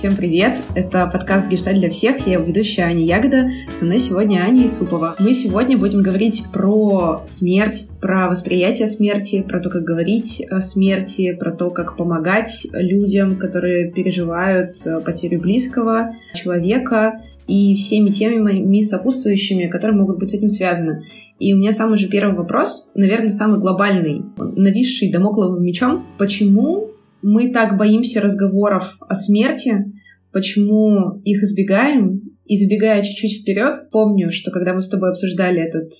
Всем привет! Это подкаст «Гештальт для всех». Я его ведущая Аня Ягода. Со мной сегодня Аня Исупова. Мы сегодня будем говорить про смерть, про восприятие смерти, про то, как говорить о смерти, про то, как помогать людям, которые переживают потерю близкого человека, и всеми темами сопутствующими, которые могут быть с этим связаны. И у меня самый же первый вопрос, наверное, самый глобальный, нависший дамокловым мечом. Почему мы так боимся разговоров о смерти? Почему их избегаем? И забегая чуть-чуть вперед, помню, что когда мы с тобой обсуждали этот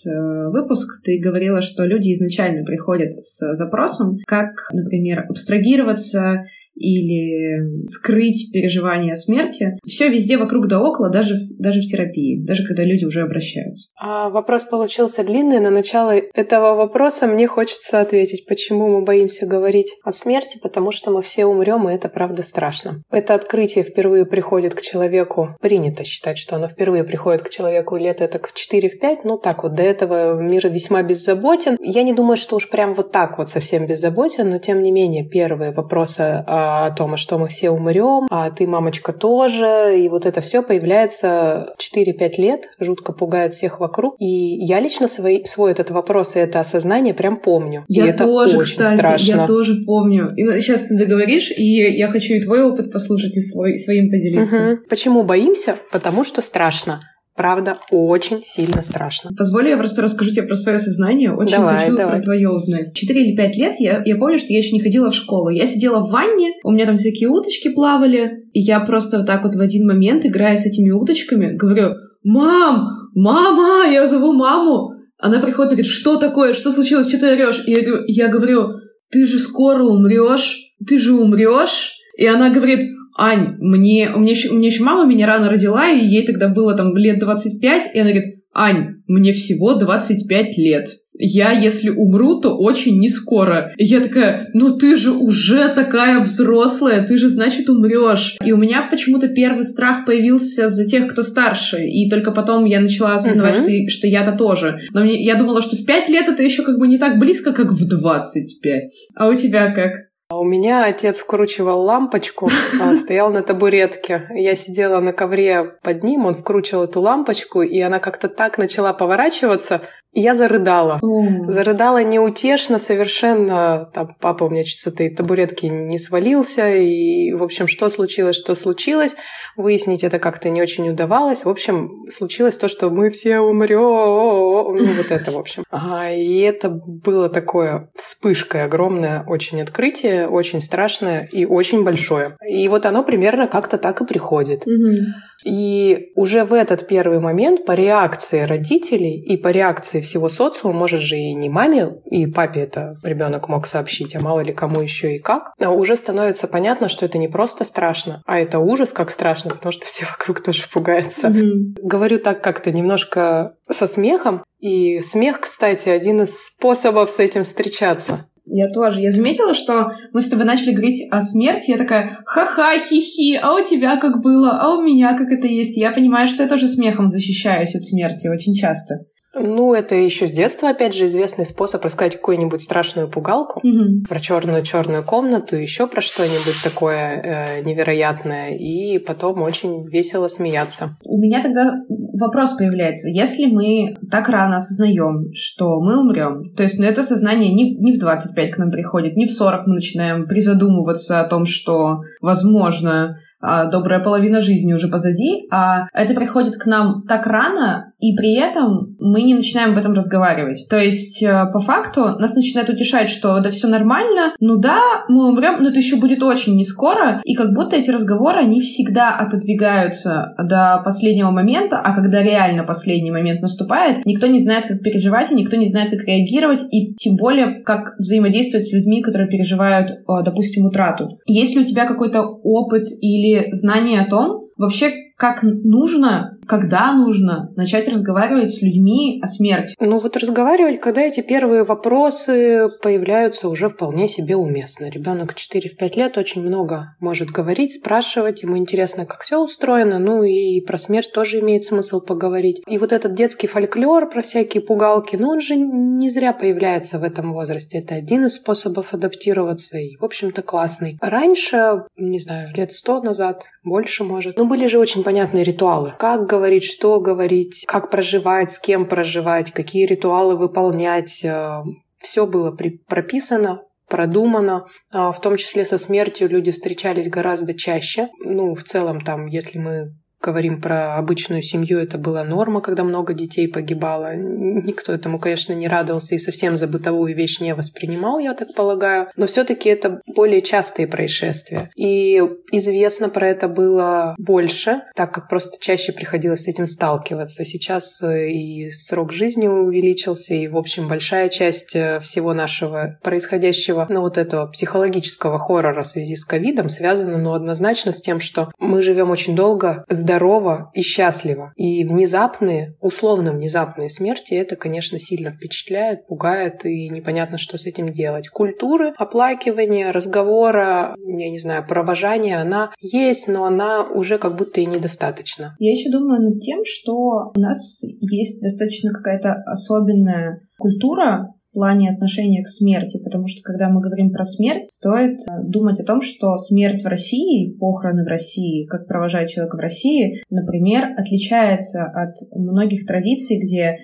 выпуск, ты говорила, что люди изначально приходят с запросом, как, например, абстрагироваться или скрыть переживания смерти. Все везде вокруг да около, даже в терапии, даже когда люди уже обращаются. Вопрос получился длинный. На начало этого вопроса мне хочется ответить, почему мы боимся говорить о смерти, потому что мы все умрем, и это правда страшно. Это открытие впервые приходит к человеку. Принято считать, что оно впервые приходит к человеку лет так в 4-5. Ну так вот, до этого мир весьма беззаботен. Я не думаю, что уж прям вот так вот совсем беззаботен, но тем не менее первые вопросы о том, что мы все умрем, а ты, мамочка, тоже. И вот это все появляется 4-5 лет, жутко пугает всех вокруг. И я лично свой этот вопрос и это осознание прям помню. Я тоже, кстати, страшно. Я тоже помню. И сейчас ты договоришь, и я хочу и твой опыт послушать, и своим поделиться. Угу. Почему боимся? Потому что страшно. Правда, очень сильно страшно. Позволь, я просто расскажу тебе про свое сознание. Очень хочу про твое узнать. 4 или 5 лет я помню, что я еще не ходила в школу. Я сидела в ванне, у меня там всякие уточки плавали. И я просто вот так вот в один момент, играя с этими уточками, говорю: «Мама, я зову маму!» Она приходит и говорит: «Что такое? Что случилось? Что ты орешь?» И я говорю: «Ты же скоро умрешь, ты же умрешь!» И она говорит: «Ань, у меня еще мама меня рано родила, и ей тогда было там лет 25, и она говорит: «Ань, мне всего 25 лет. Я, если умру, то очень не скоро». И я такая: «Ну ты же уже такая взрослая, ты же, значит, умрешь». И у меня почему-то первый страх появился за тех, кто старше. И только потом я начала осознавать, что я-то тоже. Но я думала, что в 5 лет это еще как бы не так близко, как в 25. А у тебя как? У меня отец вкручивал лампочку, стоял на табуретке. Я сидела на ковре под ним, он вкручивал эту лампочку, и она как-то так начала поворачиваться, и я зарыдала. Зарыдала неутешно совершенно. Там папа у меня чуть с этой табуретки не свалился, и, в общем, что случилось. Выяснить это как-то не очень удавалось. В общем, случилось то, что мы все умрём. Ну, вот это, в общем. И это было такое вспышкой огромное очень открытие, очень страшное и очень большое. И вот оно примерно как-то так и приходит. И уже в этот первый момент по реакции родителей и по реакции всего социума, может же и не маме, и папе это ребенок мог сообщить, а мало ли кому еще и как, уже становится понятно, что это не просто страшно, а это ужас, как страшно, потому что все вокруг тоже пугаются. Говорю так как-то немножко со смехом. И смех, кстати, один из способов с этим встречаться. Я тоже. Я заметила, что мы с тобой начали говорить о смерти. Я такая: «Ха-ха, хи-хи, а у тебя как было, а у меня как это есть». Я понимаю, что я тоже смехом защищаюсь от смерти очень часто. Ну, это еще с детства, опять же, известный способ рассказать какую-нибудь страшную пугалку про черную комнату, еще про что-нибудь такое невероятное, и потом очень весело смеяться. У меня тогда вопрос появляется: если мы так рано осознаем, что мы умрем, то есть, это сознание не в 25 к нам приходит, не в 40 мы начинаем призадумываться о том, что, возможно, добрая половина жизни уже позади, а это приходит к нам так рано, и при этом мы не начинаем об этом разговаривать. То есть, по факту, нас начинает утешать, что да все нормально, ну да, мы умрем, но это еще будет очень не скоро, и как будто эти разговоры, они всегда отодвигаются до последнего момента, а когда реально последний момент наступает, никто не знает, как переживать, и никто не знает, как реагировать, и тем более, как взаимодействовать с людьми, которые переживают, допустим, утрату. Есть ли у тебя какой-то опыт или знание о том, вообще, как нужно, когда нужно начать разговаривать с людьми о смерти? Ну вот разговаривать, когда эти первые вопросы появляются, уже вполне себе уместно. Ребенок 4-5 лет очень много может говорить, спрашивать, ему интересно, как все устроено, ну и про смерть тоже имеет смысл поговорить. И вот этот детский фольклор про всякие пугалки, ну он же не зря появляется в этом возрасте. Это один из способов адаптироваться и, в общем-то, классный. Раньше, не знаю, лет 100 назад, больше может, но были же очень понятные ритуалы. Как говорить, что говорить, как проживать, с кем проживать, какие ритуалы выполнять. Все было прописано, продумано. В том числе со смертью люди встречались гораздо чаще. Ну, в целом, там, если мы говорим про обычную семью, это была норма, когда много детей погибало. Никто этому, конечно, не радовался и совсем за бытовую вещь не воспринимал, я так полагаю. Но все-таки это более частые происшествия. И известно про это было больше, так как просто чаще приходилось с этим сталкиваться. Сейчас и срок жизни увеличился, и, в общем, большая часть всего нашего происходящего, ну, вот этого психологического хоррора в связи с ковидом связана, ну, однозначно с тем, что мы живем очень долго, здорово и счастливо. И внезапные, условно внезапные смерти, это, конечно, сильно впечатляет, пугает, и непонятно, что с этим делать. Культуры оплакивания, разговора, я не знаю, провожания, она есть, но она уже как будто и недостаточно. Я еще думаю над тем, что у нас есть достаточно какая-то особенная культура в плане отношения к смерти, потому что, когда мы говорим про смерть, стоит думать о том, что смерть в России, похороны в России, как провожать человека в России, например, отличается от многих традиций, где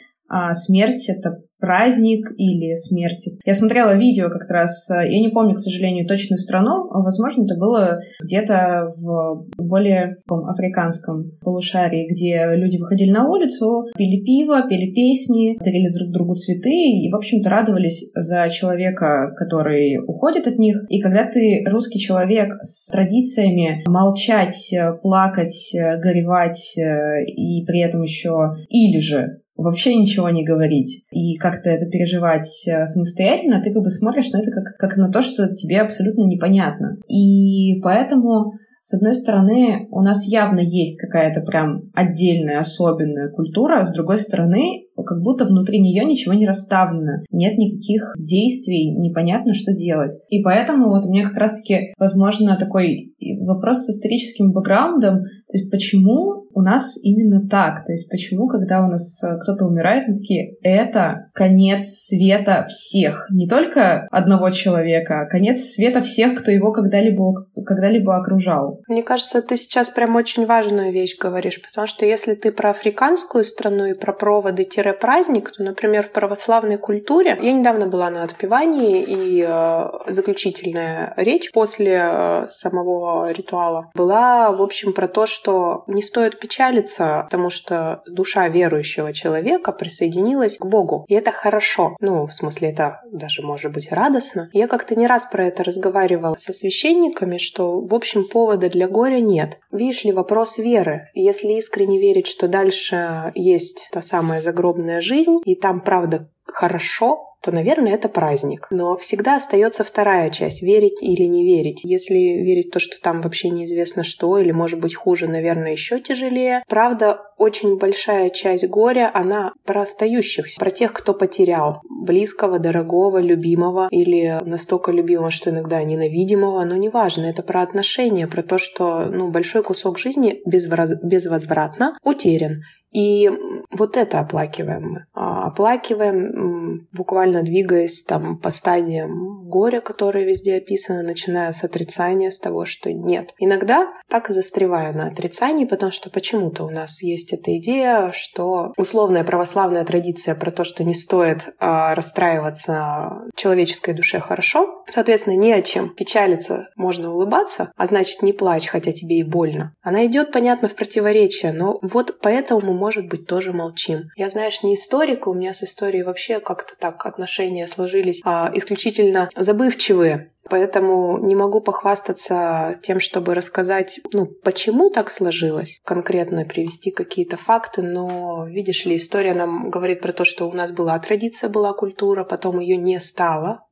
смерть — это праздник или смерти. Я смотрела видео как раз, я не помню, к сожалению, точную страну, возможно, это было где-то в более африканском полушарии, где люди выходили на улицу, пили пиво, пели песни, дарили друг другу цветы и, в общем-то, радовались за человека, который уходит от них. И когда ты русский человек с традициями молчать, плакать, горевать и при этом еще или же вообще ничего не говорить и как-то это переживать самостоятельно, ты как бы смотришь на это как на то, что тебе абсолютно непонятно. И поэтому, с одной стороны, у нас явно есть какая-то прям отдельная, особенная культура, а с другой стороны, как будто внутри нее ничего не расставлено, нет никаких действий, непонятно, что делать. И поэтому вот у меня как раз-таки, возможно, такой вопрос с историческим бэкграундом, то есть почему у нас именно так, то есть почему, когда у нас кто-то умирает, мы такие, это конец света всех, не только одного человека, а конец света всех, кто его когда-либо окружал. Мне кажется, ты сейчас прям очень важную вещь говоришь, потому что если ты про африканскую страну и про проводы, праздник, то, например, в православной культуре. Я недавно была на отпевании, и заключительная речь после самого ритуала была, в общем, про то, что не стоит печалиться, потому что душа верующего человека присоединилась к Богу. И это хорошо. Ну, в смысле, это даже может быть радостно. Я как-то не раз про это разговаривала со священниками, что, в общем, повода для горя нет. Видишь ли, вопрос веры. Если искренне верить, что дальше есть та самая загробная жизнь, и там, правда, хорошо, то, наверное, это праздник. Но всегда остается вторая часть — верить или не верить. Если верить в то, что там вообще неизвестно что, или, может быть, хуже, наверное, еще тяжелее. Правда, очень большая часть горя, она про остающихся, про тех, кто потерял близкого, дорогого, любимого или настолько любимого, что иногда ненавидимого, но неважно. Это про отношения, про то, что, ну, большой кусок жизни безвозвратно утерян. И вот это оплакиваем, буквально двигаясь там по стадиям горя, которые везде описаны, начиная с отрицания, с того, что нет. Иногда так и застревая на отрицании, потому что почему-то у нас есть эта идея, что условная православная традиция про то, что не стоит расстраиваться человеческой душе, хорошо. Соответственно, не о чем печалиться, можно улыбаться, а значит, не плачь, хотя тебе и больно. Она идет, понятно, в противоречие, но вот поэтому мы, может быть, тоже молчим. Я, знаешь, не историк, у меня с историей вообще как-то так отношения сложились исключительно забывчивые. Поэтому не могу похвастаться тем, чтобы рассказать, ну, почему так сложилось, конкретно привести какие-то факты, но, видишь ли, история нам говорит про то, что у нас была традиция, была культура, потом ее не стало.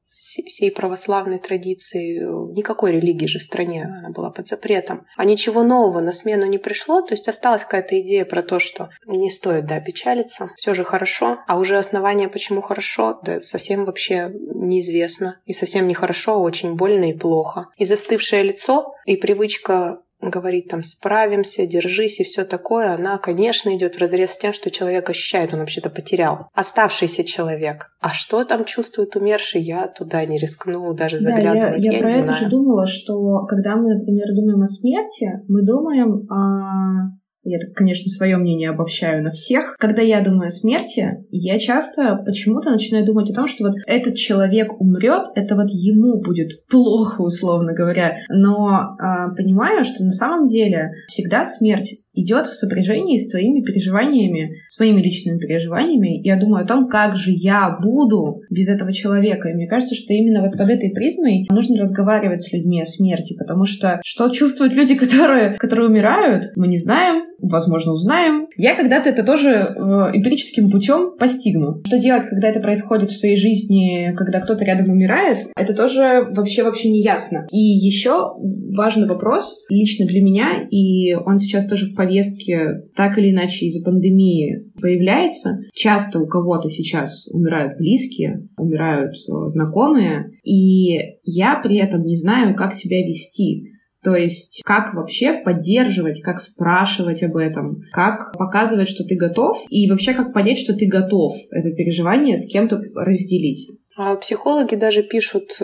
всей православной традиции, никакой религии же в стране, она была под запретом. А ничего нового на смену не пришло, то есть осталась какая-то идея про то, что не стоит, да, печалиться, все же хорошо, а уже основание, почему хорошо, да, совсем вообще неизвестно, и совсем нехорошо, а очень больно и плохо. И застывшее лицо, и привычка говорить там «справимся», «держись» и все такое, она, конечно, идет вразрез с тем, что человек ощущает, он вообще-то потерял. Оставшийся человек. А что там чувствует умерший, я туда не рискнула даже заглядывать. Да, я про это же думала, что когда мы, например, думаем о смерти, мы думаем о... Я, конечно, свое мнение обобщаю на всех. Когда я думаю о смерти, я часто почему-то начинаю думать о том, что вот этот человек умрет, это вот ему будет плохо, условно говоря. Но понимаю, что на самом деле всегда смерть идет в сопряжении с твоими переживаниями, с моими личными переживаниями. Я думаю о том, как же я буду без этого человека. И мне кажется, что именно вот под этой призмой нужно разговаривать с людьми о смерти, потому что что чувствуют люди, которые умирают, мы не знаем, возможно, узнаем. Я когда-то это тоже эмпирическим путем постигну. Что делать, когда это происходит в твоей жизни, когда кто-то рядом умирает, это тоже вообще не ясно. И еще важный вопрос лично для меня, и он сейчас тоже в повестке так или иначе из-за пандемии появляется. Часто у кого-то сейчас умирают близкие, умирают знакомые, и я при этом не знаю, как себя вести. То есть как вообще поддерживать, как спрашивать об этом, как показывать, что ты готов, и вообще как понять, что ты готов это переживание с кем-то разделить. А психологи даже пишут,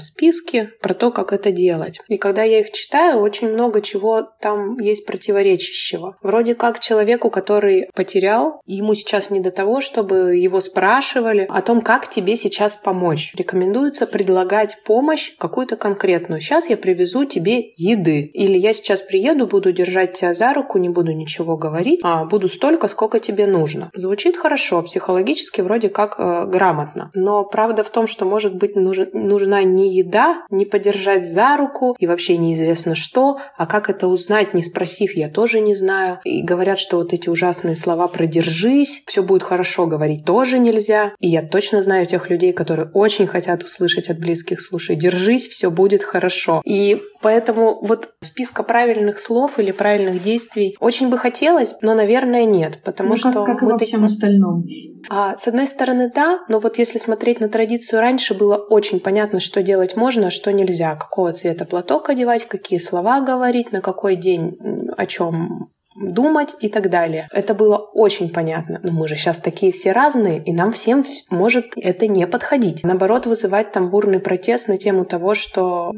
списки про то, как это делать. И когда я их читаю, очень много чего там есть противоречащего. Вроде как человеку, который потерял, ему сейчас не до того, чтобы его спрашивали о том, как тебе сейчас помочь. Рекомендуется предлагать помощь какую-то конкретную. Сейчас я привезу тебе еды. Или я сейчас приеду, буду держать тебя за руку, не буду ничего говорить, а буду столько, сколько тебе нужно. Звучит хорошо, психологически вроде как грамотно. Но правда в том, что, может быть, нужна не еда, не подержать за руку, и вообще неизвестно что, а как это узнать, не спросив, я тоже не знаю. И говорят, что вот эти ужасные слова «продержись», «все будет хорошо» говорить тоже нельзя. И я точно знаю тех людей, которые очень хотят услышать от близких: «Слушай, держись, все будет хорошо». И поэтому вот списка правильных слов или правильных действий очень бы хотелось, но, наверное, нет. Потому что как и во всем остальном. С одной стороны, да, но вот если смотреть на традицию, раньше было очень понятно, что делать можно, а что нельзя, какого цвета платок одевать, какие слова говорить, на какой день о чем думать и так далее. Это было очень понятно. Но мы же сейчас такие все разные, и нам всем может это не подходить. Наоборот, вызывать там бурный протест на тему того, что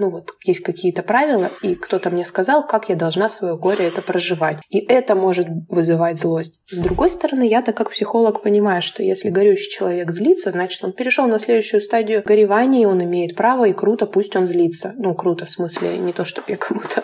есть какие-то правила, и кто-то мне сказал, как я должна свое горе это проживать. И это может вызывать злость. С другой стороны, я-то как психолог понимаю, что если горюющий человек злится, значит, он перешел на следующую стадию горевания, и он имеет право, и круто, пусть он злится. Круто в смысле не то, что я кому-то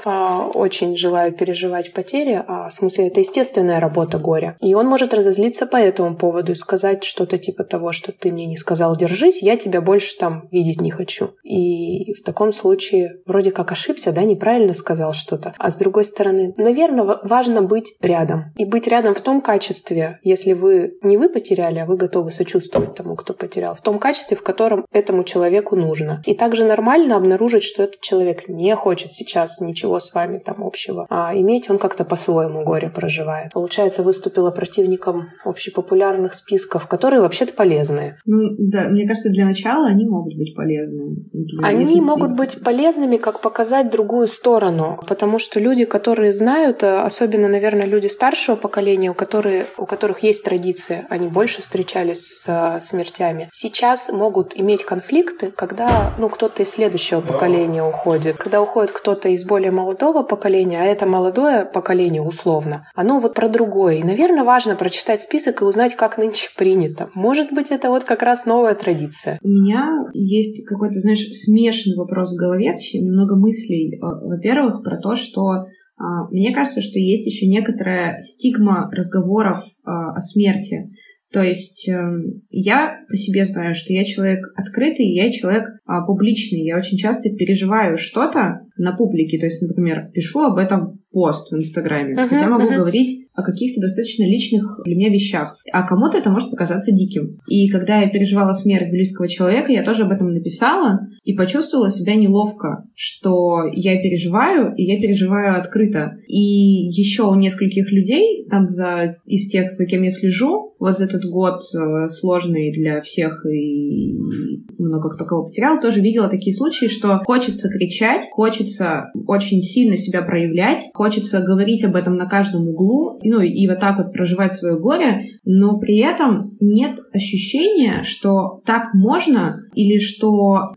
очень желаю переживать потери, а в смысле, это естественная работа горя. И он может разозлиться по этому поводу и сказать что-то типа того, что ты мне не сказал «держись, я тебя больше там видеть не хочу». И в таком случае вроде как ошибся, да, неправильно сказал что-то. А с другой стороны, наверное, важно быть рядом. И быть рядом в том качестве, если не вы потеряли, а вы готовы сочувствовать тому, кто потерял, в том качестве, в котором этому человеку нужно. И также нормально обнаружить, что этот человек не хочет сейчас ничего с вами там общего, а иметь он как-то по-своему горя проживает. Получается, выступила противником общепопулярных списков, которые вообще-то полезные. Да, мне кажется, для начала они могут быть полезны. Они могут быть полезными, как показать другую сторону, потому что люди, которые знают, особенно, наверное, люди старшего поколения, у которых есть традиции, они больше встречались с смертями, сейчас могут иметь конфликты, когда кто-то из следующего поколения уходит, когда уходит кто-то из более молодого поколения, а это молодое поколение условно, оно про другое. И, наверное, важно прочитать список и узнать, как нынче принято. Может быть, это как раз новая традиция. У меня есть какой-то, смешанный вопрос в голове, много мыслей. Во-первых, про то, что мне кажется, что есть еще некоторая стигма разговоров о смерти. То есть я по себе знаю, что я человек открытый, я человек публичный. Я очень часто переживаю что-то на публике. То есть, например, пишу об этом пост в Инстаграме, хотя могу говорить о каких-то достаточно личных для меня вещах. А кому-то это может показаться диким. И когда я переживала смерть близкого человека, я тоже об этом написала и почувствовала себя неловко, что я переживаю, и я переживаю открыто. И еще у нескольких людей, там из тех, за кем я слежу, вот за этот год сложный для всех и много кто кого потерял, тоже видела такие случаи, что хочется кричать, хочется очень сильно себя проявлять, хочется говорить об этом на каждом углу, и вот так вот проживать свое горе, но при этом нет ощущения, что так можно или что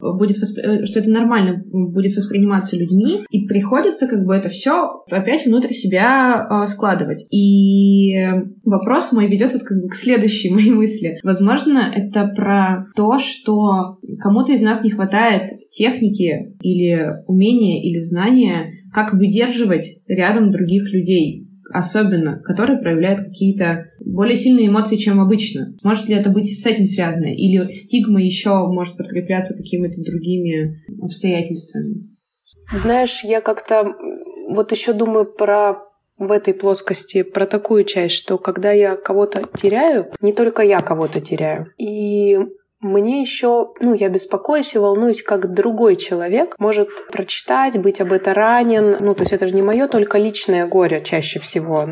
что это нормально будет восприниматься людьми, и приходится это все опять внутрь себя складывать. И вопрос мой ведет к следующей моей мысли. Возможно, это про то, что кому-то из нас не хватает техники или умения, или знания, как выдерживать рядом других людей, особенно, которые проявляют какие-то более сильные эмоции, чем обычно. Может ли это быть с этим связано? Или стигма еще может подкрепляться какими-то другими обстоятельствами? Знаешь, я как-то еще думаю в этой плоскости про такую часть, что когда я кого-то теряю, не только я кого-то теряю. И мне еще, я беспокоюсь и волнуюсь, как другой человек может прочитать, быть об этом ранен. То есть это же не мое только личное горе чаще всего.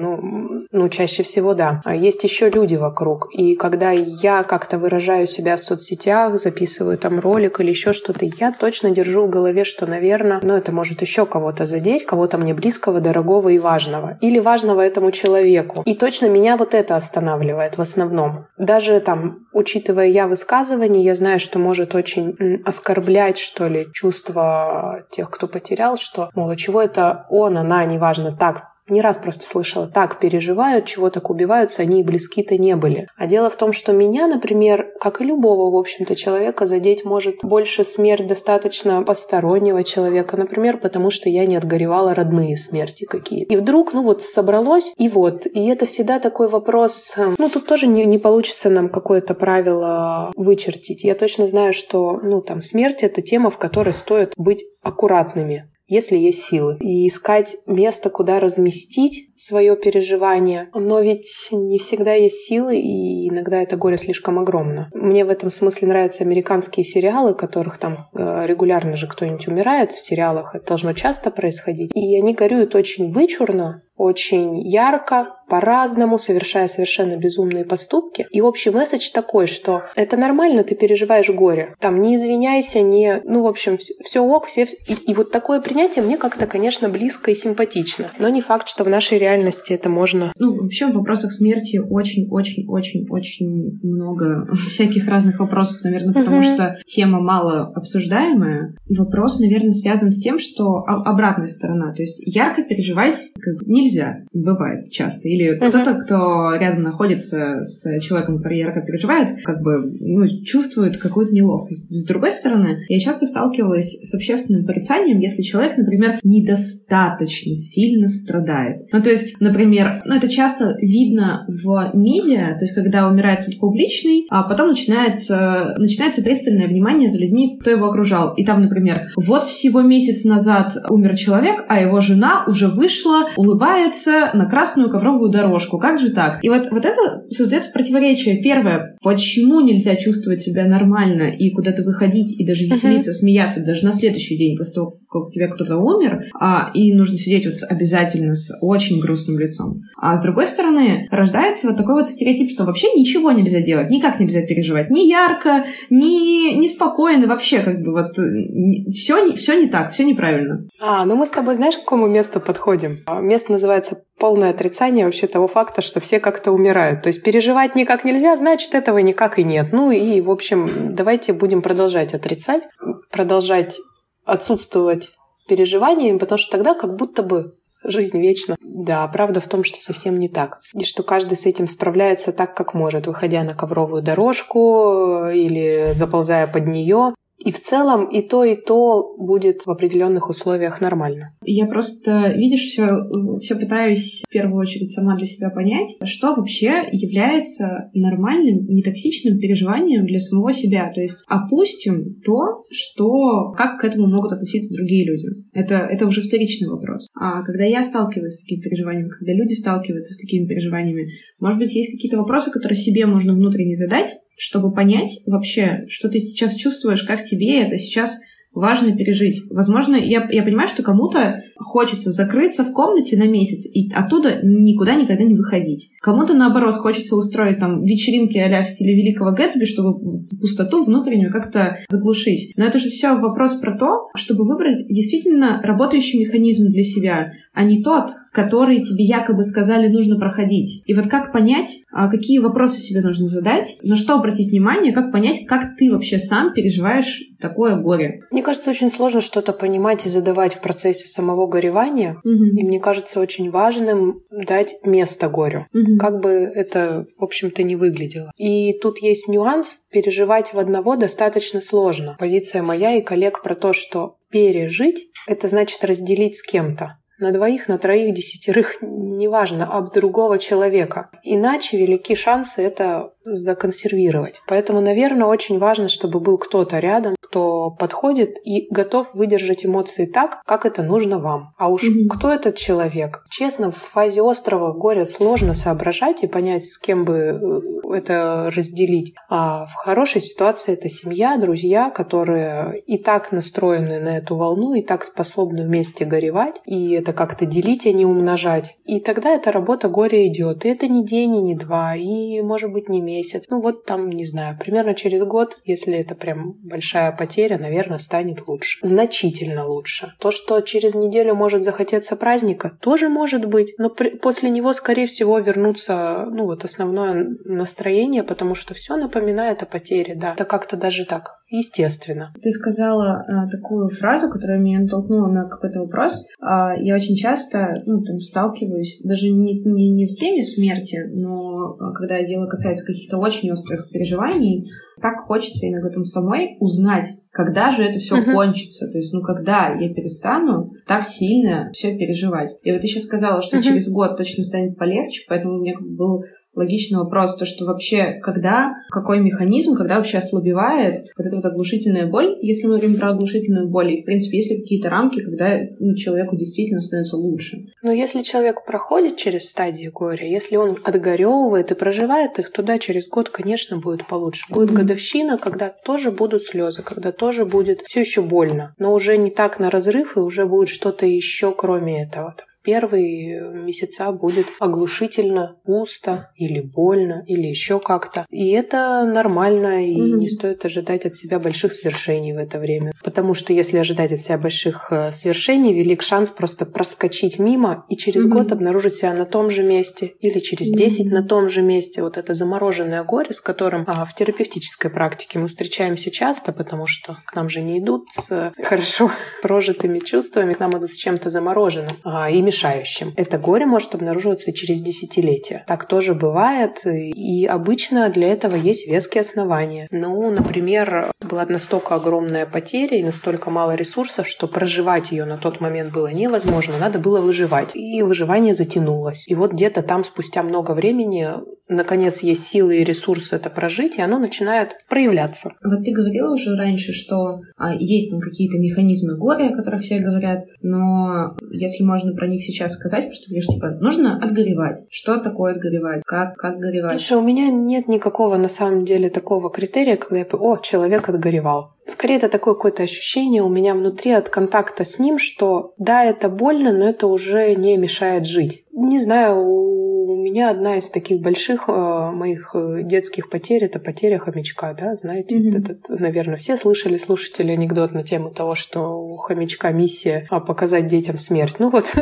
Чаще всего, да. А есть еще люди вокруг. И когда я как-то выражаю себя в соцсетях, записываю там ролик или еще что-то, я точно держу в голове, что, наверное, это может еще кого-то задеть, кого-то мне близкого, дорогого и важного. Или важного этому человеку. И точно меня это останавливает в основном. Даже учитывая высказывание, я знаю, что может очень оскорблять, что ли, чувства тех, кто потерял, что, чего это он, она, неважно, так. Не раз просто слышала, так переживают, чего так убиваются, они и близки-то не были. А дело в том, что меня, например, как и любого, в общем-то, человека задеть может больше смерть достаточно постороннего человека, например, потому что я не отгоревала родные смерти какие-то. И вдруг, собралось, и это всегда такой вопрос, тут тоже не получится нам какое-то правило вычертить. Я точно знаю, что, смерть — это тема, в которой стоит быть аккуратными, если есть силы, и искать место, куда разместить свое переживание. Но ведь не всегда есть силы, и иногда это горе слишком огромно. Мне в этом смысле нравятся американские сериалы, которых там регулярно же кто-нибудь умирает в сериалах, это должно часто происходить. И они горюют очень вычурно, очень ярко, по-разному, совершая совершенно безумные поступки. И общий месседж такой, что это нормально, ты переживаешь горе. Там не извиняйся, не... все ок, все... И вот такое принятие мне как-то, конечно, близко и симпатично. Но не факт, что в нашей реальности это можно... Вообще в вопросах смерти очень-очень-очень-очень много всяких разных вопросов, наверное, потому что тема мало обсуждаемая. Вопрос, наверное, связан с тем, что обратная сторона. То есть ярко переживать нельзя, бывает часто. Или кто-то, кто рядом находится с человеком, который ярко переживает, чувствует какую-то неловкость. С другой стороны, я часто сталкивалась с общественным порицанием, если человек, например, недостаточно сильно страдает. Это часто видно в медиа, то есть когда умирает кто-то публичный, а потом начинается пристальное внимание за людьми, кто его окружал. И там, например, вот всего месяц назад умер человек, а его жена уже вышла, улыбается на красную ковровую дорожку. Как же так? И вот это создается противоречие. Первое, почему нельзя чувствовать себя нормально и куда-то выходить, и даже веселиться, смеяться, даже на следующий день после того, как у тебя кто-то умер, и нужно сидеть обязательно с очень грустным лицом. А с другой стороны, рождается такой стереотип, что вообще ничего нельзя делать, никак нельзя переживать. Ни ярко, ни спокойно, вообще все не так, все неправильно. Мы с тобой знаешь, к какому месту подходим? Место называется полное отрицание вообще того факта, что все как-то умирают. То есть переживать никак нельзя, значит, этого никак и нет. В общем, давайте будем продолжать отрицать, продолжать отсутствовать переживаниями, потому что тогда как будто бы жизнь вечна. Да, правда в том, что совсем не так. И что каждый с этим справляется так, как может, выходя на ковровую дорожку или заползая под нее. И в целом и то будет в определенных условиях нормально. Я просто, видишь, все пытаюсь в первую очередь сама для себя понять, что вообще является нормальным, нетоксичным переживанием для самого себя. То есть опустим то, что как к этому могут относиться другие люди. Это уже вторичный вопрос. А когда я сталкиваюсь с такими переживаниями, когда люди сталкиваются с такими переживаниями, может быть, есть какие-то вопросы, которые себе можно внутренне задать, чтобы понять вообще, что ты сейчас чувствуешь, как тебе это сейчас важно пережить. Возможно, я понимаю, что кому-то хочется закрыться в комнате на месяц и оттуда никуда никогда не выходить. Кому-то, наоборот, хочется устроить там вечеринки а-ля в стиле Великого Гэтсби, чтобы пустоту внутреннюю как-то заглушить. Но это же все вопрос про то, чтобы выбрать действительно работающий механизм для себя, а не тот, который тебе якобы сказали нужно проходить. И вот как понять, какие вопросы себе нужно задать, на что обратить внимание, как понять, как ты вообще сам переживаешь такое горе. Мне кажется, очень сложно что-то понимать и задавать в процессе самого горевания. И мне кажется очень важным дать место горю. Как бы это, в общем-то, не выглядело. И тут есть нюанс. Переживать в одного достаточно сложно. Позиция моя и коллег про то, что пережить — это значит разделить с кем-то. На двоих, на троих, десятерых, неважно, об другого человека. Иначе велики шансы это законсервировать. Поэтому, наверное, очень важно, чтобы был кто-то рядом, кто подходит и готов выдержать эмоции так, как это нужно вам. А уж кто этот человек? Честно, в фазе острого горя сложно соображать и понять, с кем бы это разделить. А в хорошей ситуации это семья, друзья, которые и так настроены на эту волну, и так способны вместе горевать, и это как-то делить, а не умножать. И тогда эта работа горя идет. И это не день, и не два, и, может быть, не месяц. Ну вот там, не знаю, примерно через год, если это прям большая потеря, наверное, станет лучше. Значительно лучше. То, что через неделю может захотеться праздника, тоже может быть, но после него, скорее всего, вернутся, ну вот, основное настроение, потому что все напоминает о потере, да. Это как-то даже так, естественно. Ты сказала такую фразу, которая меня натолкнула на какой-то вопрос. Я очень часто сталкиваюсь, даже не в теме смерти, но когда дело касается каких-то очень острых переживаний, так хочется иногда там самой узнать, когда же это все кончится. То есть, когда я перестану так сильно все переживать. И вот ты сейчас сказала, что через год точно станет полегче, поэтому у меня был логичный вопрос, то, что вообще, какой механизм, когда вообще ослабевает вот эта вот оглушительная боль, если мы говорим про оглушительную боль, и, в принципе, есть ли какие-то рамки, когда человеку действительно становится лучше? Но если человек проходит через стадии горя, если он отгоревывает и проживает их, то да, через год, конечно, будет получше. Будет годовщина, когда тоже будут слезы, когда тоже будет все еще больно, но уже не так на разрыв, и уже будет что-то еще кроме этого. Первые месяца будет оглушительно, пусто или больно, или еще как-то. И это нормально, и не стоит ожидать от себя больших свершений в это время. Потому что если ожидать от себя больших свершений, велик шанс просто проскочить мимо и через год обнаружить себя на том же месте или через 10 на том же месте. Вот это замороженное горе, с которым в терапевтической практике мы встречаемся часто, потому что к нам же не идут с хорошо прожитыми чувствами, к нам идут с чем-то замороженным. И мешающим. Это горе может обнаруживаться через десятилетия. Так тоже бывает, и обычно для этого есть веские основания. Ну, например, была настолько огромная потеря и настолько мало ресурсов, что проживать ее на тот момент было невозможно, надо было выживать. И выживание затянулось. И вот где-то там спустя много времени наконец есть силы и ресурсы это прожить, и оно начинает проявляться. Вот ты говорила уже раньше, что есть там какие-то механизмы горя, о которых все говорят, но если можно про них сейчас сказать, потому что, говоришь, нужно отгоревать. Что такое отгоревать? Как горевать? Слушай, у меня нет никакого, на самом деле, такого критерия, когда я понимаю, человек отгоревал. Скорее, это такое какое-то ощущение у меня внутри от контакта с ним, что да, это больно, но это уже не мешает жить. Не знаю, у меня одна из таких больших моих детских потерь — это потеря хомячка, да, знаете, этот, наверное, все слышали, слушатели, анекдот на тему того, что у хомячка миссия показать детям смерть. Ну вот,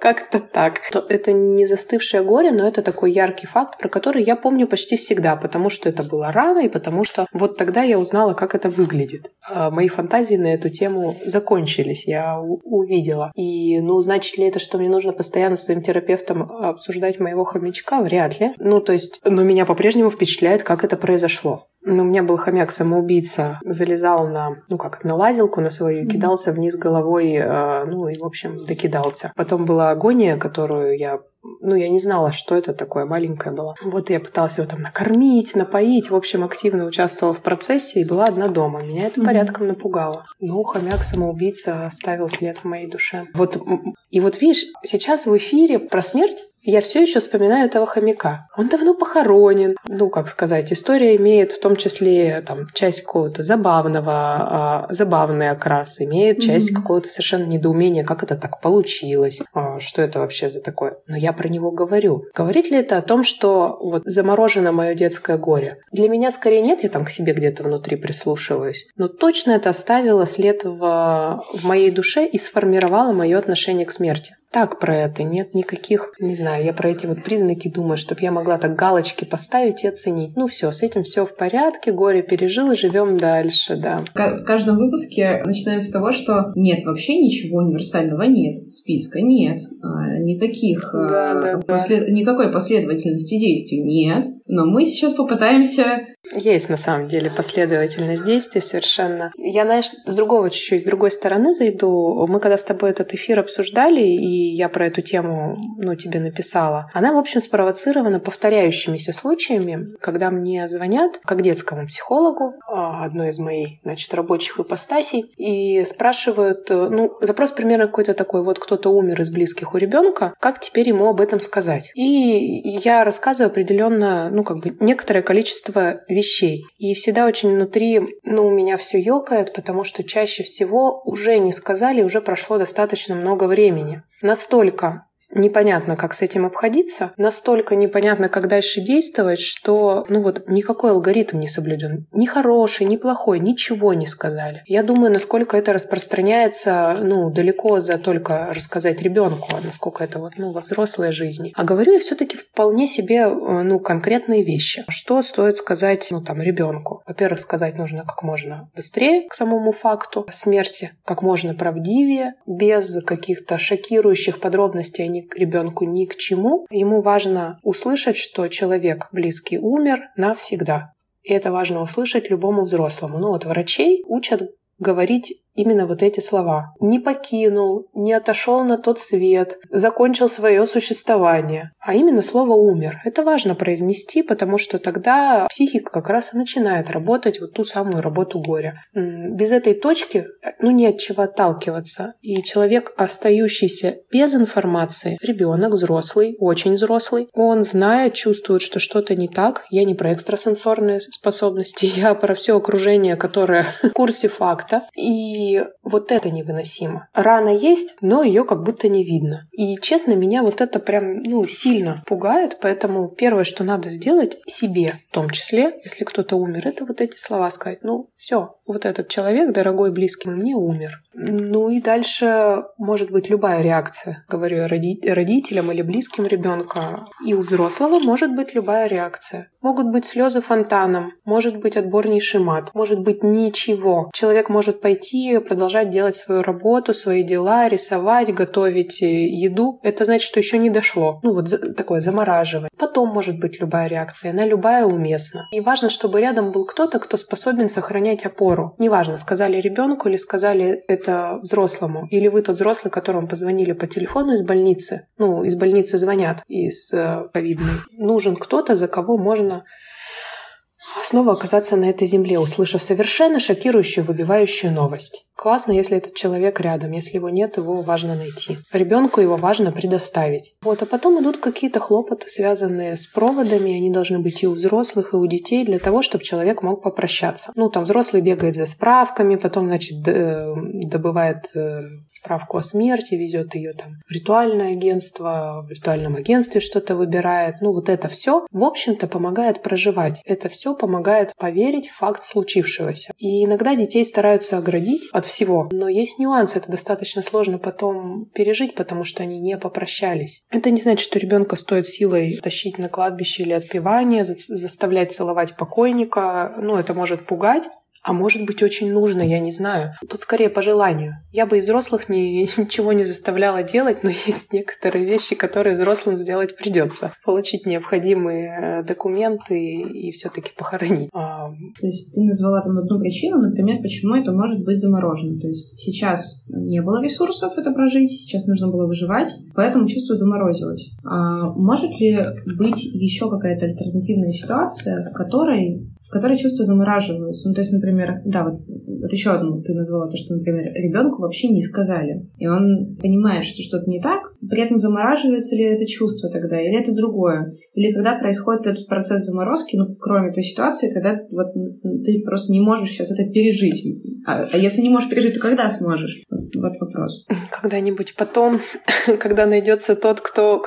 как-то так. Это не застывшее горе, но это такой яркий факт, про который я помню почти всегда, потому что это было рано и потому что вот тогда я узнала, как это выглядит. мои фантазии на эту тему закончились, я увидела. И, значит ли это, что мне нужно постоянно с своим терапевтом обсуждать моего хомячка? Вряд ли. Но меня по-прежнему впечатляет, как это произошло. У меня был хомяк-самоубийца, залезал на лазилку на свою, кидался вниз головой, и, в общем, докидался. Потом была агония, которую я не знала, что это такое, маленькая была. Вот я пыталась его накормить, напоить, в общем, активно участвовала в процессе и была одна дома. Меня это порядком напугало. Хомяк-самоубийца оставил след в моей душе. Видишь, сейчас в эфире про смерть я все еще вспоминаю этого хомяка. Он давно похоронен. История имеет в том числе часть какого-то забавный окрас, имеет часть какого-то совершенно недоумения, как это так получилось, что это вообще за такое. Но я про него говорю. Говорит ли это о том, что заморожено мое детское горе? Для меня скорее нет, я к себе где-то внутри прислушиваюсь. Но точно это оставило след в моей душе и сформировало мое отношение к смерти. Так про это нет никаких, не знаю, я про эти признаки думаю, чтобы я могла так галочки поставить и оценить. Все, с этим все в порядке, горе пережила, живем дальше, да. В каждом выпуске начинаем с того, что нет вообще ничего универсального, нет списка, нет никаких, никакой последовательности действий, нет. Но мы сейчас попытаемся... Есть на самом деле последовательность действий совершенно. Я, с другой стороны зайду. Мы когда с тобой этот эфир обсуждали, и я про эту тему, тебе написала, она, в общем, спровоцирована повторяющимися случаями, когда мне звонят, как детскому психологу, одной из моих, рабочих ипостасей, и спрашивают, запрос примерно какой-то такой, кто-то умер из близких у ребенка, как теперь ему об этом сказать? И я рассказываю определенно, некоторое количество вещей. И всегда очень внутри, у меня все ёкает, потому что чаще всего уже не сказали, уже прошло достаточно много времени. Настолько непонятно, как с этим обходиться, настолько непонятно, как дальше действовать, что, никакой алгоритм не соблюден. Ни хороший, ни плохой, ничего не сказали. Я думаю, насколько это распространяется, далеко за только рассказать ребенку, а насколько это во взрослой жизни. А говорю я все-таки вполне себе, конкретные вещи. Что стоит сказать, ребенку? Во-первых, сказать нужно как можно быстрее к самому факту смерти, как можно правдивее, без каких-то шокирующих подробностей, к ребенку ни к чему. Ему важно услышать, что человек близкий умер навсегда. И это важно услышать любому взрослому. Врачей учат говорить именно эти слова. Не покинул, не отошел на тот свет, закончил свое существование. А именно слово «умер». Это важно произнести, потому что тогда психика как раз и начинает работать ту самую работу горя. Без этой точки, не от чего отталкиваться. И человек, остающийся без информации, ребенок взрослый, очень взрослый, он знает, чувствует, что что-то не так. Я не про экстрасенсорные способности, я про все окружение, которое в курсе факта. И это невыносимо. Рана есть, но ее как будто не видно. И, честно, меня это прям, сильно пугает. Поэтому первое, что надо сделать себе, в том числе, если кто-то умер, это эти слова сказать. Все, этот человек, дорогой, близкий мне, умер. И дальше может быть любая реакция. Говорю родителям или близким ребенка. И у взрослого может быть любая реакция. Могут быть слезы фонтаном, может быть отборнейший мат, может быть ничего. Человек может пойти, продолжать делать свою работу, свои дела, рисовать, готовить еду. Это значит, что еще не дошло. Такое замораживание. Потом может быть любая реакция. Она любая уместна. И важно, чтобы рядом был кто-то, кто способен сохранять опору. Неважно, сказали ребенку или сказали это взрослому. Или вы тот взрослый, которому позвонили по телефону из больницы. Из больницы звонят, из ковидной. Нужен кто-то, за кого можно... снова оказаться на этой земле, услышав совершенно шокирующую, выбивающую новость. Классно, если этот человек рядом. Если его нет, его важно найти. Ребенку его важно предоставить. А потом идут какие-то хлопоты, связанные с проводами. Они должны быть и у взрослых, и у детей, для того, чтобы человек мог попрощаться. Взрослый бегает за справками, потом, добывает справку о смерти, везет ее в ритуальное агентство, в ритуальном агентстве что-то выбирает. Это все, в общем-то, помогает проживать. Это все помогает поверить в факт случившегося. И иногда детей стараются оградить от всего. Но есть нюанс, это достаточно сложно потом пережить, потому что они не попрощались. Это не значит, что ребенка стоит силой тащить на кладбище или отпевание, заставлять целовать покойника. Это может пугать. А может быть, очень нужно, я не знаю. Тут скорее по желанию. Я бы и взрослых ничего не заставляла делать, но есть некоторые вещи, которые взрослым сделать придется. Получить необходимые документы и все-таки похоронить. То есть ты назвала там одну причину, например, почему это может быть заморожено. То есть сейчас не было ресурсов это прожить, сейчас нужно было выживать, поэтому чувство заморозилось. А может ли быть еще какая-то альтернативная ситуация, в которой чувства замораживаются? Ну, то есть, например, да, вот еще одну ты назвала, то, что, например, ребенку вообще не сказали, и он понимает, что что-то не так, при этом замораживается ли это чувство тогда, или это другое, или когда происходит этот процесс заморозки, ну, кроме той ситуации, когда вот ты просто не можешь сейчас это пережить. А если не можешь пережить, то когда сможешь? Вот вопрос. Когда-нибудь потом, когда найдется тот, кто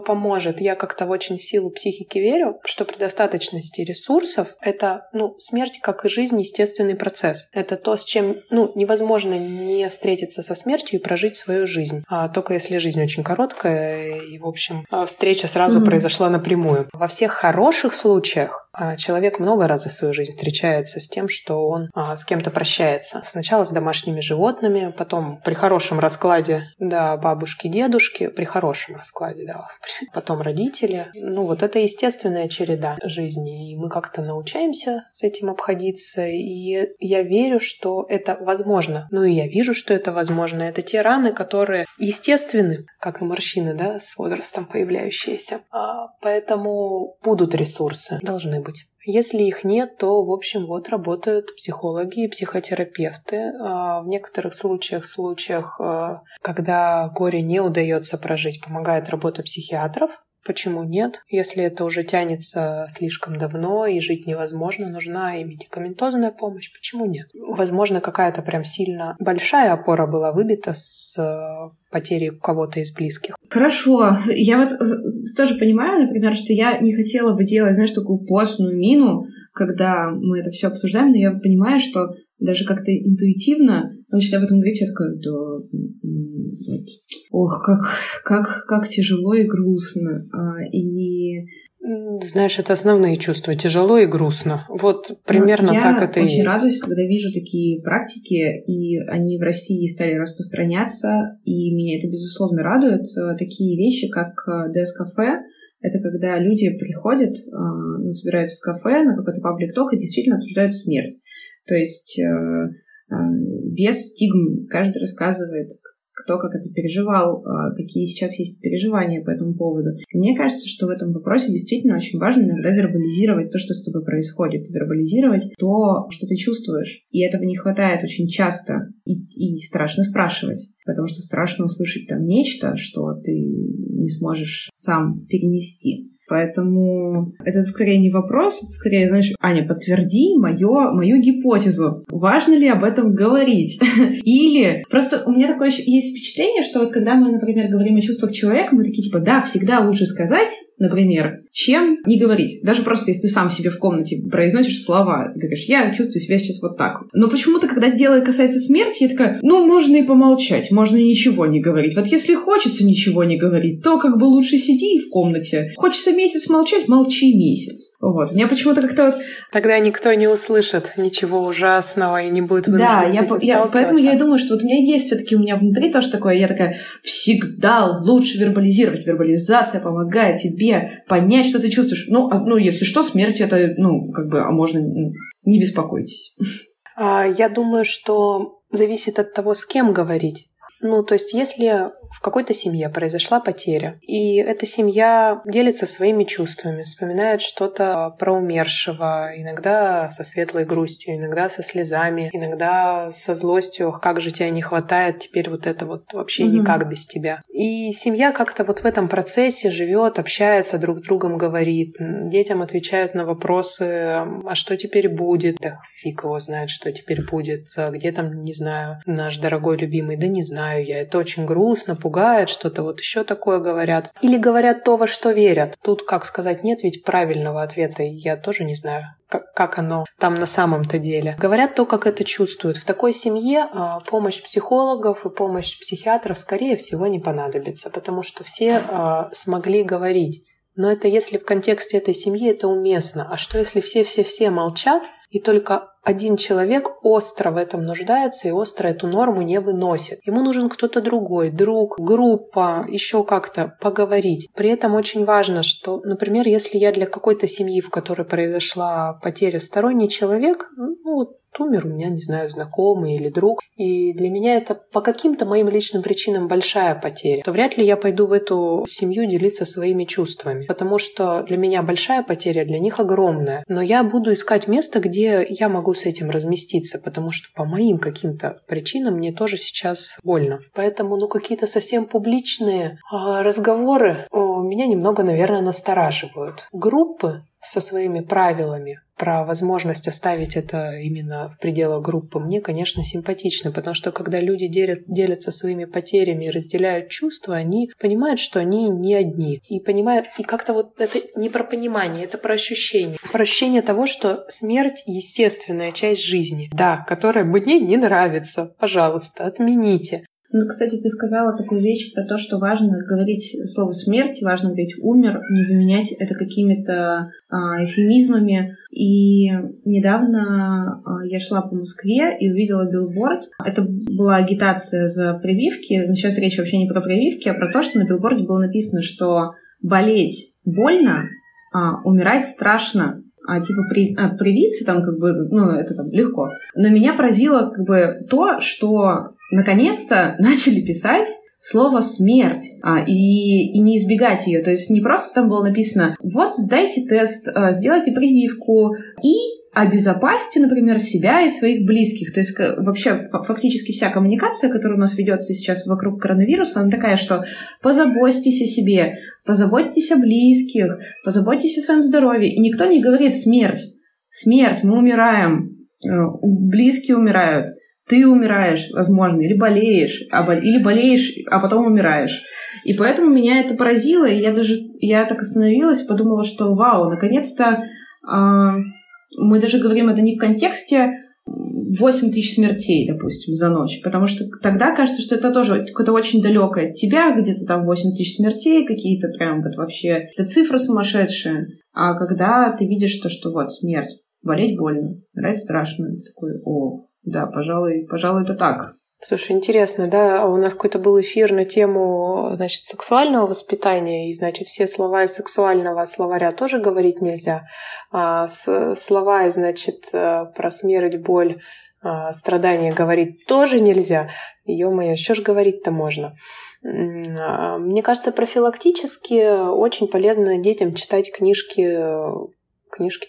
поможет. Я как-то очень в силу психики верю, что при достаточности ресурсов это, смерть, как и жизнь, естественный процесс. Это то, с чем, невозможно не встретиться со смертью и прожить свою жизнь. А только если жизнь очень короткая, и, в общем, встреча сразу произошла напрямую. Во всех хороших случаях человек много раз за свою жизнь встречается с тем, что он с кем-то прощается. Сначала с домашними животными, потом при хорошем раскладе, да, бабушки, дедушки, при хорошем раскладе, да, потом родители. Вот это естественная череда жизни, и мы как-то научаемся с этим обходиться, и я верю, что это возможно. И я вижу, что это возможно. Это те раны, которые естественны, как и морщины, да, с возрастом появляющиеся. Поэтому будут ресурсы, должны быть. Если их нет, то, в общем, работают психологи и психотерапевты. В некоторых случаях, когда горе не удается прожить, помогает работа психиатров. Почему нет? Если это уже тянется слишком давно и жить невозможно, нужна и медикаментозная помощь. Почему нет? Возможно, какая-то прям сильно большая опора была выбита с потери кого-то из близких. Хорошо. Я вот тоже понимаю, например, что я не хотела бы делать, такую постную мину, когда мы это все обсуждаем, но я вот понимаю, что даже как-то интуитивно, значит, об этом говорить, я такая, ох, как тяжело и грустно. Знаешь, это основные чувства, тяжело и грустно. Вот примерно так это и есть. Я очень радуюсь, когда вижу такие практики, и они в России стали распространяться, и меня это, безусловно, радует. Такие вещи, как ДС-кафе, это когда люди приходят, собираются в кафе на какой-то паблик-ток и действительно обсуждают смерть. То есть без стигм каждый рассказывает, кто как это переживал, какие сейчас есть переживания по этому поводу. И мне кажется, что в этом вопросе действительно очень важно иногда вербализировать то, что с тобой происходит, вербализировать то, что ты чувствуешь. И этого не хватает очень часто, и страшно спрашивать, потому что страшно услышать там нечто, что ты не сможешь сам перенести. Поэтому это скорее не вопрос, это скорее, Аня, подтверди мою гипотезу. Важно ли об этом говорить? Или просто у меня такое есть впечатление, что вот когда мы, например, говорим о чувствах человека, мы такие, да, всегда лучше сказать, например, чем не говорить. Даже просто если ты сам себе в комнате произносишь слова, говоришь, я чувствую себя сейчас вот так. Но почему-то, когда дело касается смерти, я такая, можно и помолчать, можно и ничего не говорить. Вот если хочется ничего не говорить, то как бы лучше сиди в комнате. Хочется месяц молчать, молчи месяц. Вот. У меня почему-то как-то вот... Тогда никто не услышит ничего ужасного и не будет вынужден с этим сталкиваться. Поэтому я думаю, что вот у меня есть все-таки, у меня внутри тоже такое, я такая, всегда лучше вербализировать. Вербализация помогает тебе понять, что ты чувствуешь. Если что, смерть это, а можно не беспокойтесь. Я думаю, что зависит от того, с кем говорить. То есть, если в какой-то семье произошла потеря, и эта семья делится своими чувствами, вспоминает что-то про умершего, иногда со светлой грустью, иногда со слезами, иногда со злостью, как же тебя не хватает, теперь вот это вот вообще никак без тебя. И семья как-то вот в этом процессе живет, общается, друг с другом говорит, детям отвечают на вопросы, а что теперь будет? Да фиг его знает, что теперь будет, где там, не знаю, наш дорогой любимый, да не знаю. Это очень грустно, пугает, что-то вот еще такое говорят. Или говорят то, во что верят. Тут как сказать нет, ведь правильного ответа я тоже не знаю. Как оно там на самом-то деле. Говорят то, как это чувствуют. В такой семье помощь психологов и помощь психиатров, скорее всего, не понадобится, потому что все смогли говорить. Но это если в контексте этой семьи это уместно. А что если все молчат и только один человек остро в этом нуждается и остро эту норму не выносит. Ему нужен кто-то другой, друг, группа, еще как-то поговорить. При этом очень важно, что, например, если я для какой-то семьи, в которой произошла потеря, сторонний человек, умер у меня, не знаю, знакомый или друг, и для меня это по каким-то моим личным причинам большая потеря, то вряд ли я пойду в эту семью делиться своими чувствами, потому что для меня большая потеря, для них огромная. Но я буду искать место, где я могу с этим разместиться, потому что по моим каким-то причинам мне тоже сейчас больно. Поэтому, какие-то совсем публичные разговоры меня немного, наверное, настораживают. Группы со своими правилами про возможность оставить это именно в пределах группы мне, конечно, симпатично, потому что когда люди делятся своими потерями и разделяют чувства, они понимают, что они не одни. И понимают, и как-то это не про понимание, это про ощущение. Про ощущение того, что смерть — естественная часть жизни, да, которая мне не нравится. Пожалуйста, отмените. Кстати, ты сказала такую вещь про то, что важно говорить слово «смерть», важно говорить «умер», не заменять это какими-то эвфемизмами. И недавно я шла по Москве и увидела билборд. Это была агитация за прививки, но сейчас речь вообще не про прививки, а про то, что на билборде было написано, что болеть больно, а умирать страшно. Привиться там это там легко. Но меня поразило то, что наконец-то начали писать слово «смерть» и не избегать ее. То есть не просто там было написано «вот, сдайте тест, сделайте прививку» и обезопасьте, например, себя и своих близких. То есть вообще фактически вся коммуникация, которая у нас ведется сейчас вокруг коронавируса, она такая, что позаботьтесь о себе, позаботьтесь о близких, позаботьтесь о своем здоровье. И никто не говорит «смерть», «смерть», «мы умираем», «близкие умирают», ты умираешь, возможно, или болеешь, а потом умираешь. И поэтому меня это поразило, и я так остановилась, подумала, что вау, наконец-то мы даже говорим это не в контексте 8 тысяч смертей, допустим, за ночь, потому что тогда кажется, что это тоже какое-то очень далекое от тебя, где-то там 8 тысяч смертей, какие-то прям вообще какие-то цифры сумасшедшие. А когда ты видишь то, что смерть, болеть больно, умирать страшно, ты такой «о». Да, пожалуй, это так. Слушай, интересно, да, у нас какой-то был эфир на тему, сексуального воспитания, и, все слова из сексуального словаря тоже говорить нельзя, а слова, про смерть, боль, страдания говорить тоже нельзя. Ё-моё, что ж говорить-то можно? Мне кажется, профилактически очень полезно детям читать книжки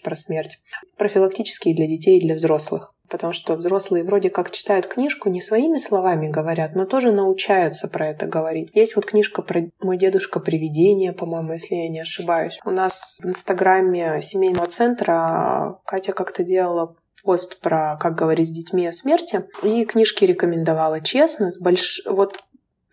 про смерть. Профилактически и для детей, и для взрослых. Потому что взрослые вроде как читают книжку, не своими словами говорят, но тоже научаются про это говорить. Есть книжка про «Мой дедушка привидение», по-моему, если я не ошибаюсь. У нас в Инстаграме семейного центра Катя как-то делала пост про «Как говорить с детьми о смерти». И книжки рекомендовала, честно,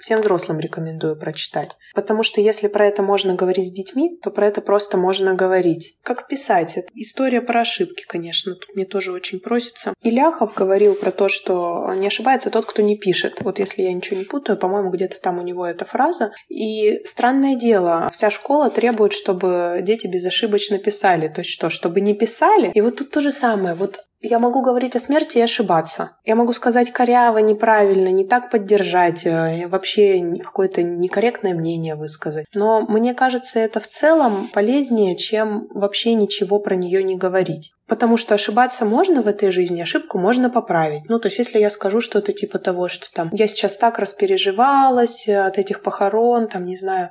всем взрослым рекомендую прочитать. Потому что если про это можно говорить с детьми, то про это просто можно говорить. Как писать? Это история про ошибки, конечно. Тут мне тоже очень просится. Иляхов говорил про то, что не ошибается тот, кто не пишет. Если я ничего не путаю, по-моему, где-то там у него эта фраза. И странное дело, вся школа требует, чтобы дети безошибочно писали. То есть что, чтобы не писали? И тут то же самое. Я могу говорить о смерти и ошибаться. Я могу сказать коряво, неправильно, не так поддержать, вообще какое-то некорректное мнение высказать. Но мне кажется, это в целом полезнее, чем вообще ничего про нее не говорить. Потому что ошибаться можно в этой жизни, ошибку можно поправить. Если я скажу что-то типа того, что я сейчас так распереживалась от этих похорон,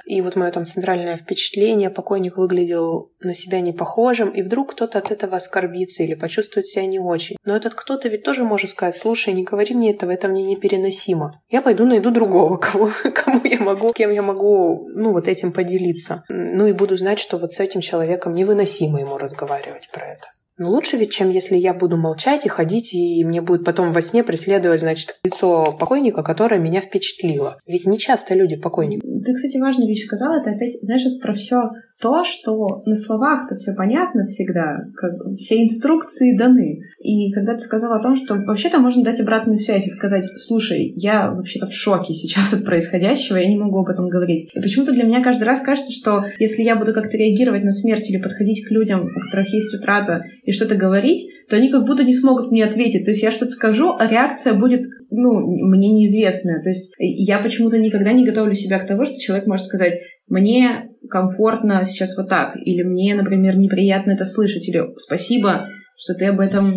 и мое центральное впечатление, покойник выглядел на себя непохожим, и вдруг кто-то от этого оскорбится или почувствует себя не очень. Но этот кто-то ведь тоже может сказать: слушай, не говори мне этого, это мне непереносимо. Я пойду найду другого, кем я могу, этим поделиться. И буду знать, что с этим человеком невыносимо ему разговаривать про это. Но лучше ведь, чем если я буду молчать и ходить, и мне будет потом во сне преследовать, лицо покойника, которое меня впечатлило. Ведь не часто люди покойники. Ты, кстати, важную вещь сказала, это опять, про все то, что на словах-то все понятно всегда, как, все инструкции даны. И когда ты сказала о том, что вообще-то можно дать обратную связь и сказать: слушай, я вообще-то в шоке сейчас от происходящего, я не могу об этом говорить. И почему-то для меня каждый раз кажется, что если я буду как-то реагировать на смерть или подходить к людям, у которых есть утрата, и что-то говорить, то они как будто не смогут мне ответить. То есть я что-то скажу, а реакция будет, мне неизвестная. То есть я почему-то никогда не готовлю себя к тому, что человек может сказать: мне комфортно сейчас вот так, или мне, например, неприятно это слышать, или спасибо, что ты об этом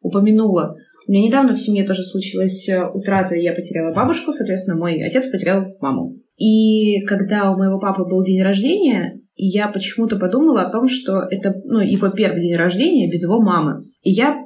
упомянула. У меня недавно в семье тоже случилась утрата, я потеряла бабушку, соответственно, мой отец потерял маму. И когда у моего папы был день рождения, я почему-то подумала о том, что это его первый день рождения без его мамы. И я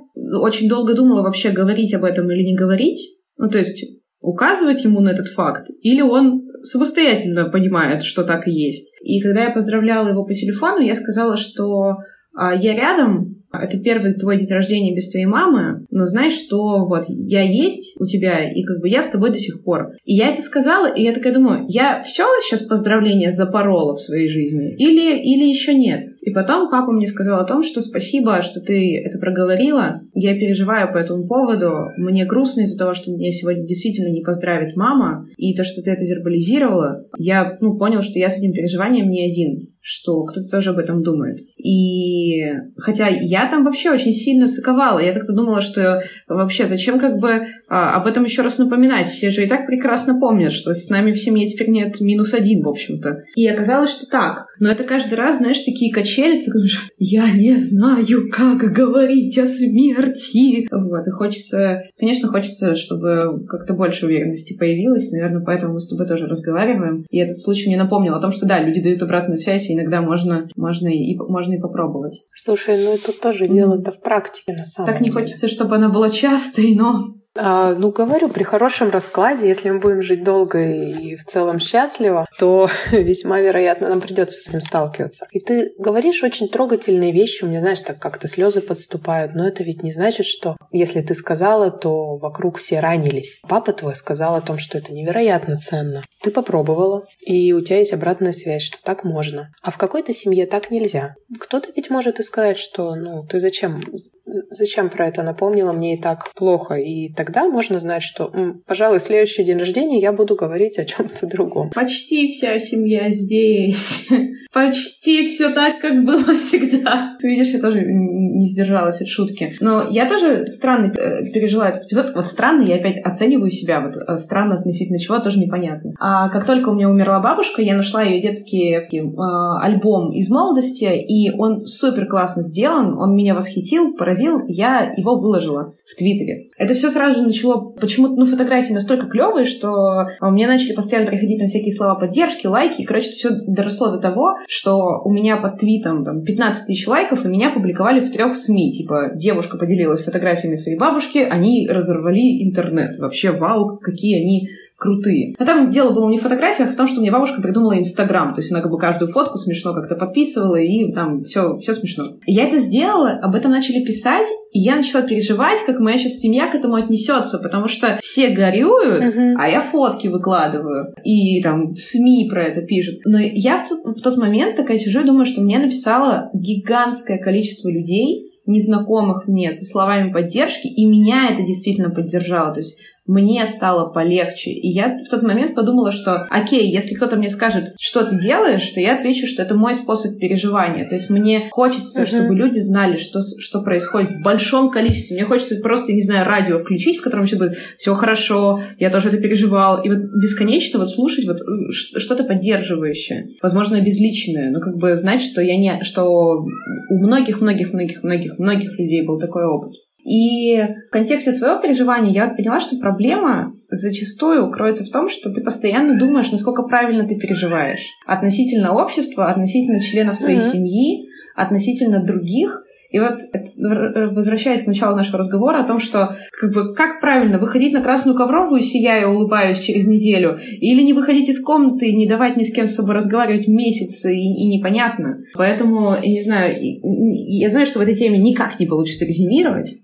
очень долго думала, вообще говорить об этом или не говорить, то есть указывать ему на этот факт, или он самостоятельно понимает, что так и есть. И когда я поздравляла его по телефону, я сказала, что я рядом, это первый твой день рождения без твоей мамы, но знай, что вот я есть у тебя, и как бы я с тобой до сих пор. И я это сказала, и я такая думаю: я все сейчас поздравления запорола в своей жизни, или еще нет? И потом папа мне сказал о том, что спасибо, что ты это проговорила, я переживаю по этому поводу, мне грустно из-за того, что меня сегодня действительно не поздравит мама, и то, что ты это вербализировала, я понял, что я с этим переживанием не один, что кто-то тоже об этом думает. И хотя я там вообще очень сильно соковала, я так-то думала, что вообще зачем об этом еще раз напоминать, все же и так прекрасно помнят, что с нами в семье теперь нет -1, в общем-то. И оказалось, что так. Но это каждый раз, знаешь, такие качели. Ты думаешь: я не знаю, как говорить о смерти. Вот, и хочется, конечно, чтобы как-то больше уверенности появилось. Наверное, поэтому мы с тобой тоже разговариваем. И этот случай мне напомнил о том, что да, люди дают обратную связь, и иногда можно и попробовать. Слушай, тут тоже дело-то в практике, на самом деле. Так не хочется, чтобы она была частой, но... говорю, при хорошем раскладе, если мы будем жить долго и в целом счастливо, то весьма вероятно нам придется с ним сталкиваться. И ты говоришь очень трогательные вещи, у меня, знаешь, так как-то слезы подступают, но это ведь не значит, что если ты сказала, то вокруг все ранились. Папа твой сказал о том, что это невероятно ценно. Ты попробовала, и у тебя есть обратная связь, что так можно. А в какой-то семье так нельзя. Кто-то ведь может и сказать, что ты зачем про это напомнила, мне и так плохо, и так. Тогда можно знать, что, пожалуй, в следующий день рождения я буду говорить о чем-то другом. Почти вся семья здесь. Почти все так, как было всегда. Видишь, я тоже не сдержалась от шутки. Но я тоже странно пережила этот эпизод. Вот странно, я опять оцениваю себя. Вот странно относительно чего, тоже непонятно. А как только у меня умерла бабушка, я нашла ее детский альбом из молодости, и он супер классно сделан. Он меня восхитил, поразил. Я его выложила в Твиттере. Это все сразу начало почему-то, фотографии настолько клевые, что мне начали постоянно приходить там всякие слова поддержки, лайки, и, короче, все доросло до того, что у меня под твитом там 15 тысяч лайков, и меня публиковали в 3 СМИ, девушка поделилась фотографиями своей бабушки, они разорвали интернет, вообще вау, какие они крутые. А там дело было не в фотографиях, а в том, что мне бабушка придумала Инстаграм. То есть она каждую фотку смешно как-то подписывала, и там все смешно. Я это сделала, об этом начали писать, и я начала переживать, как моя сейчас семья к этому отнесется, потому что все горюют, а я фотки выкладываю, и там в СМИ про это пишут. Но я в тот момент такая сижу и думаю, что мне написало гигантское количество людей, незнакомых мне, со словами поддержки, и меня это действительно поддержало. То есть мне стало полегче. И я в тот момент подумала, что окей, если кто-то мне скажет, что ты делаешь, то я отвечу, что это мой способ переживания. То есть мне хочется, чтобы люди знали, что происходит в большом количестве. Мне хочется просто, радио включить, в котором все будет «все хорошо, я тоже это переживал». И бесконечно слушать что-то поддерживающее. Возможно, безличное. Но знать, что что у многих людей был такой опыт. И в контексте своего переживания я поняла, что проблема зачастую кроется в том, что ты постоянно думаешь, насколько правильно ты переживаешь. Относительно общества, относительно членов своей семьи, относительно других. И возвращаясь к началу нашего разговора о том, что как правильно выходить на красную ковровую, сияя, улыбаюсь через неделю, или не выходить из комнаты, не давать ни с кем с собой разговаривать месяц, и непонятно. Поэтому, я знаю, что в этой теме никак не получится резюмировать.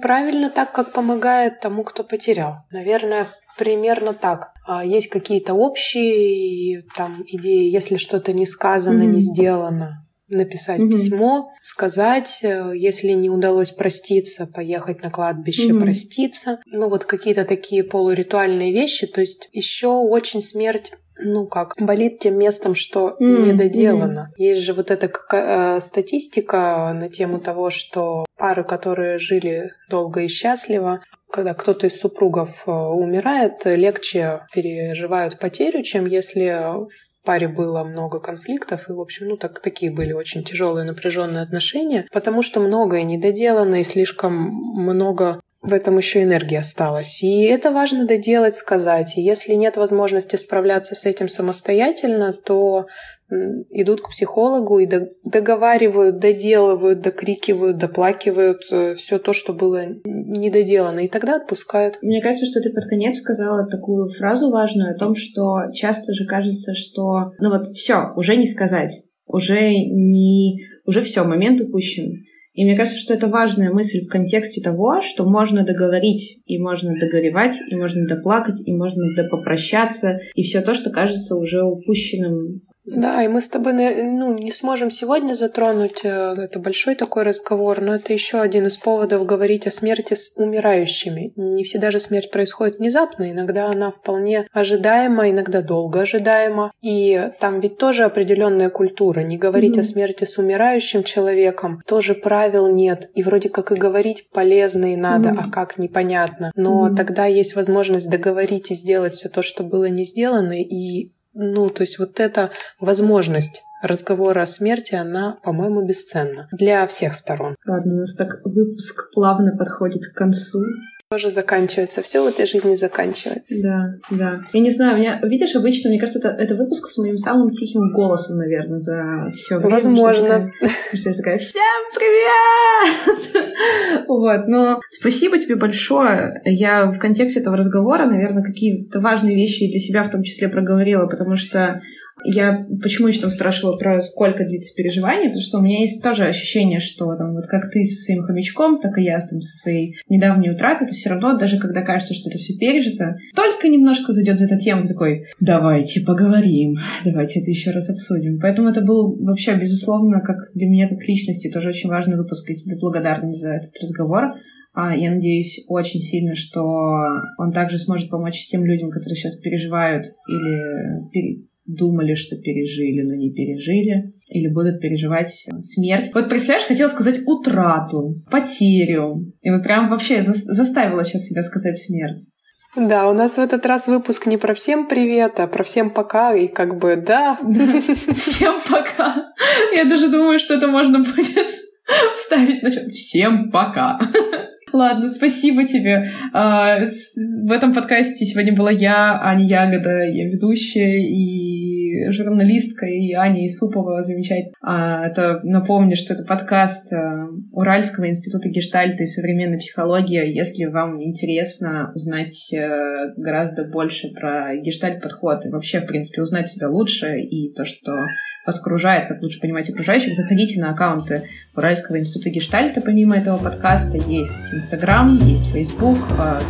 Правильно так, как помогает тому, кто потерял. Наверное, примерно так. есть какие-то общие там идеи, если что-то не сказано, не сделано, написать письмо, сказать, если не удалось проститься, поехать на кладбище, проститься. Ну вот какие-то такие полуритуальные вещи. То есть еще очень смерть, ну как, болит тем местом, что недоделано. Есть же вот эта статистика на тему того, что пары, которые жили долго и счастливо, когда кто-то из супругов умирает, легче переживают потерю, чем если в паре было много конфликтов. И, в общем, ну так такие были очень тяжелые, напряженные отношения, потому что многое недоделано и слишком много в этом еще энергии осталось. И это важно доделать, сказать. И если нет возможности справляться с этим самостоятельно, то идут к психологу и договаривают, доделывают, докрикивают, доплакивают все то, что было недоделано, и тогда отпускают. Мне кажется, что ты под конец сказала такую фразу важную о том, что часто же кажется, что ну вот все, уже не сказать, уже все, момент упущен. И мне кажется, что это важная мысль в контексте того, что можно договорить, и можно договоревать, и можно доплакать, и можно допопрощаться, и все то, что кажется уже упущенным. Да, и мы с тобой не сможем сегодня затронуть, это большой такой разговор, но это еще один из поводов говорить о смерти с умирающими. Не всегда же смерть происходит внезапно, иногда она вполне ожидаема, иногда долго ожидаема. И там ведь тоже определенная культура. Не говорить о смерти с умирающим человеком тоже правил нет. И вроде как и говорить полезно и надо, а как непонятно. Но тогда есть возможность договорить и сделать все то, что было не сделано, и то есть вот эта возможность разговора о смерти, она, по-моему, бесценна для всех сторон. Ладно, у нас так выпуск плавно подходит к концу. Тоже заканчивается. Все в этой жизни заканчивается. Да. Я не знаю, видишь, обычно, мне кажется, это выпуск с моим самым тихим голосом, наверное, за все время. Возможно. Потому что я такая: всем привет! Вот, но спасибо тебе большое. Я в контексте этого разговора, наверное, какие-то важные вещи для себя в том числе проговорила, потому что я почему еще там спрашивала про сколько длится переживание, потому что у меня есть тоже ощущение, что там вот как ты со своим хомячком, так и я там со своей недавней утратой, это все равно, даже когда кажется, что это все пережито, только немножко зайдет за эту тему, ты такой: давайте поговорим, давайте это еще раз обсудим. Поэтому это был вообще, безусловно, как для меня как личности тоже очень важный выпуск, и тебе благодарна за этот разговор. Я надеюсь очень сильно, что он также сможет помочь тем людям, которые сейчас переживают или думали, что пережили, но не пережили, или будут переживать смерть. Вот представляешь, хотела сказать утрату, потерю, и вот прям вообще заставила сейчас себя сказать смерть. Да, у нас в этот раз выпуск не про всем привет, а про всем пока, и как бы всем пока. Я даже думаю, что это можно будет вставить насчет всем пока. Ладно, спасибо тебе. В этом подкасте сегодня была я, Аня Ягода, я ведущая и журналистка, и Аня Исупова, замечательно. Это, напомню, что это подкаст Уральского института гештальта и современной психологии. Если вам интересно узнать гораздо больше про гештальт-подход и вообще, в принципе, узнать себя лучше и то, что вас окружает, как лучше понимать окружающих, заходите на аккаунты Уральского института гештальта. Помимо этого подкаста есть Инстаграм, есть Фейсбук,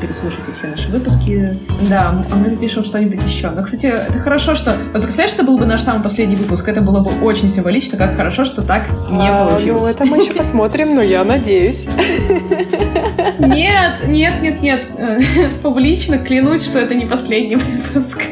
переслушайте все наши выпуски. Да, а мы запишем что-нибудь еще. Но, кстати, это хорошо, что... Вот представляешь, это был бы наш самый последний выпуск, это было бы очень символично, как хорошо, что так не получилось. Ну, это мы еще посмотрим, но я надеюсь. Нет. Публично клянусь, что это не последний выпуск.